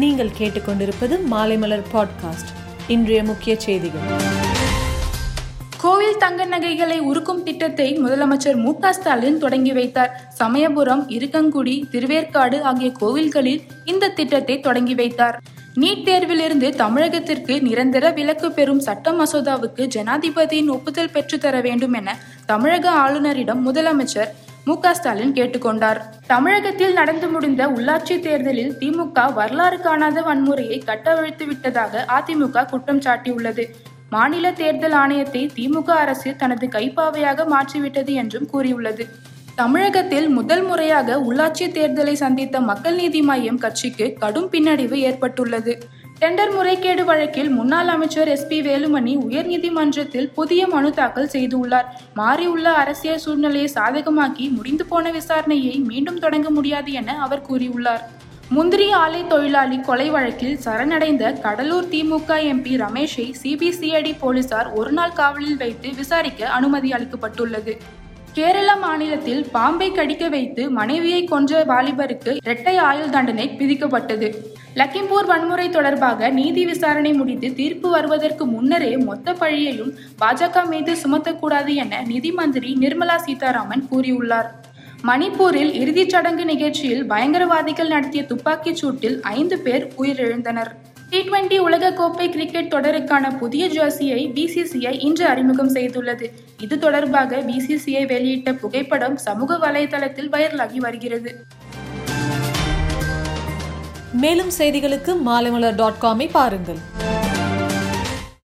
நீங்கள் கேட்டுக்கொண்டிருப்பது மாலைமலர் பாட்காஸ்ட். இன்றைய முக்கிய செய்திகள். கோவில் தங்க நகைகளை உருக்கும் திட்டத்தை முதலமைச்சர் முக ஸ்டாலின் தொடங்கி வைத்தார். சமயபுரம், இருக்கங்குடி, திருவேற்காடு ஆகிய கோவில்களில் இந்த திட்டத்தை தொடங்கி வைத்தார். நீட் தேர்விலிருந்து தமிழகத்திற்கு நிரந்தர விலக்கு பெறும் சட்ட மசோதாவுக்கு ஜனாதிபதியின் ஒப்புதல் பெற்றுத்தர வேண்டும் என தமிழக ஆளுநரிடம் முதலமைச்சர் முக ஸ்டாலின் கேட்டுக்கொண்டார். தமிழகத்தில் நடந்து முடிந்த உள்ளாட்சி தேர்தலில் திமுக வரலாறு காணாத வன்முறையை கட்டவிழ்த்து விட்டதாக அதிமுக குற்றம் சாட்டியுள்ளது. மாநில தேர்தல் ஆணையத்தை திமுக அரசு தனது கைப்பாவையாக மாற்றிவிட்டது என்றும் கூறியுள்ளது. தமிழகத்தில் முதல் முறையாக உள்ளாட்சி தேர்தலை சந்தித்த மக்கள் நீதி மய்யம் கட்சிக்கு கடும் பின்னடைவு ஏற்பட்டுள்ளது. டெண்டர் முறைகேடு வழக்கில் முன்னாள் அமைச்சர் எஸ்பி வேலுமணி உயர்நீதிமன்றத்தில் புதிய மனு தாக்கல் செய்துள்ளார். மாறியுள்ள அரசியல் சூழ்நிலையை சாதகமாக்கி முடிந்து போன விசாரணையை மீண்டும் தொடங்க முடியாது என அவர் கூறியுள்ளார். முந்திரி ஆலை தொழிலாளி கொலை வழக்கில் சரணடைந்த कडलूर திமுக எம்பி ரமேஷை சிபிசிஐடி போலீசார் ஒருநாள் காவலில் வைத்து விசாரிக்க அனுமதி அளிக்கப்பட்டுள்ளது. கேரள மாநிலத்தில் பாம்பை கடிக்க வைத்து மனைவியை கொன்ற வாலிபருக்கு இரட்டை ஆயுள் தண்டனை விதிக்கப்பட்டது. லக்கிம்பூர் வன்முறை தொடர்பாக நீதி விசாரணை முடித்து தீர்ப்பு வருவதற்கு முன்னரே மொத்த பழியையும் பாஜக மீது சுமத்தக்கூடாது என நிதி மந்திரி நிர்மலா சீதாராமன் கூறியுள்ளார். மணிப்பூரில் இறுதிச் சடங்கு நிகழ்ச்சியில் பயங்கரவாதிகள் நடத்திய துப்பாக்கிச் சூட்டில் 5 பேர் உயிரிழந்தனர். T20 உலகக்கோப்பை கிரிக்கெட் தொடருக்கான புதிய ஜெர்சியை BCCI இன்று அறிமுகம் செய்துள்ளது. இது தொடர்பாக BCCI வெளியிட்ட புகைப்படம் சமூக வலைதளத்தில் வைரலாகி வருகிறது. மேலும் செய்திகளுக்கு மாலைமலர்.com-ஐ பாருங்கள்.